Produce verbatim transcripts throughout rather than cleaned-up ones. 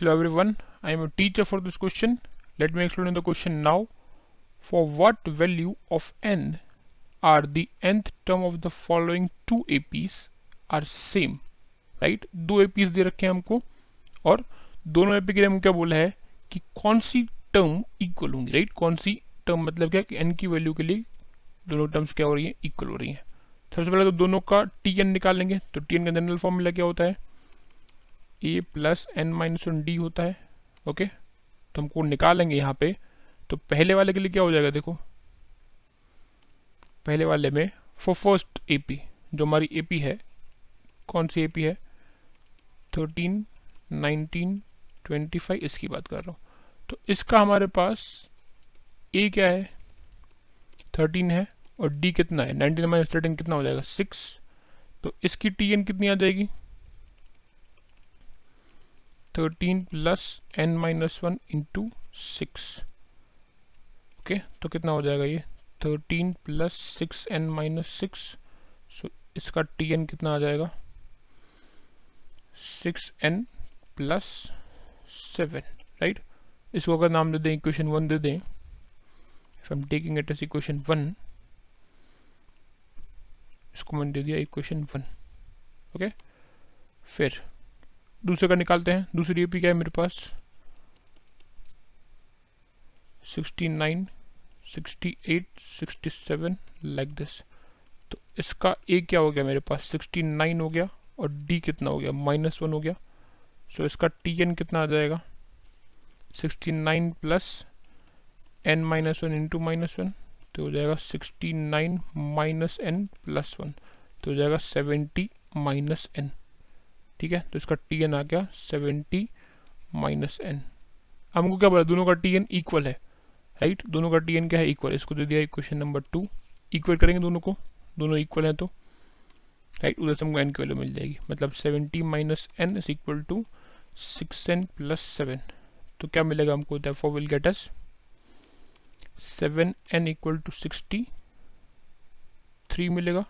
Hello everyone, I am a teacher for this question. Let me explain the question now. For what value of n are the nth term of the following two A Ps are same? Right, दो A Ps दे रखे हैं हमको और दोनों A P के लिए हम क्या बोला है कि कौन सी टर्म इक्वल होंगी. राइट, कौन सी टर्म मतलब क्या है कि n की वैल्यू के लिए दोनों टर्म्स क्या हो रही हैं, इक्वल हो रही हैं. सबसे पहले तो दोनों का टी एन निकालेंगे. तो टी एन का जनरल फॉर्मूला क्या होता है, A plus N minus one D होता है. ओके, तो हमको निकालेंगे यहाँ पे. तो पहले वाले के लिए क्या हो जाएगा, देखो पहले वाले में फॉर फर्स्ट एपी जो हमारी एपी है, कौन सी एपी है, थर्टीन नाइनटीन ट्वेंटी फाइव इसकी बात कर रहा हूँ. तो इसका हमारे पास ए क्या है, थर्टीन है और डी कितना है, नाइनटीन माइनस थर्टीन कितना हो जाएगा, सिक्स. तो इसकी टी एन कितनी आ जाएगी, thirteen plus N minus one into six. Okay, तो कितना हो जाएगा ये thirteen plus six N minus six. So इसका टी एन कितना आ जाएगा, six N plus seven. Right, इसको अगर नाम दे दें इक्वेशन वन दे दें, if I am taking it as equation one, इसको मैंने दे दिया इक्वेशन वन. ओके, फिर दूसरे का निकालते हैं. दूसरी एपी क्या है मेरे पास, sixty nine, sixty eight, sixty seven like this. तो इसका ए क्या हो गया मेरे पास, सिक्सटी नाइन हो गया और डी कितना हो गया, माइनस वन हो गया. सो so इसका टी एन कितना आ जाएगा, sixty nine plus N minus one into minus one. तो हो जाएगा sixty nine minus N plus one, तो हो जाएगा सेवेंटी माइनस एन. ठीक है, तो इसका टी एन आ गया सेवेंटी माइनस एन. हमको क्या बोला, दोनों का टी एन इक्वल है. राइट, दोनों का टी एन क्या है, इक्वल. इसको दे दिया इक्वेशन नंबर टू, इक्वल करेंगे दोनों को, दोनों इक्वल हैं. तो राइट, उधर से हमको एन की वैल्यू मिल जाएगी, मतलब seventy minus N is equal to six N plus seven. तो क्या मिलेगा हमको, therefore will get us seven N equal to sixty three मिलेगा.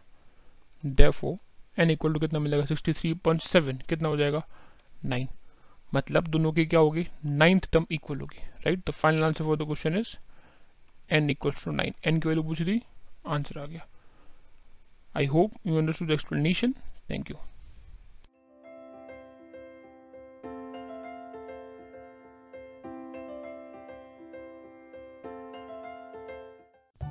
देयरफोर n इक्वल टू कितना मिलेगा, सिक्सटी थ्री पॉइंट सेवन कितना हो जाएगा, नाइन. मतलब दोनों की क्या होगी, नाइन्थ टर्म इक्वल होगी. राइट, तो final answer for the question is n equals to nine. n की वैल्यू पूछ दी, आंसर आ गया. I hope you understood the explanation. Thank you.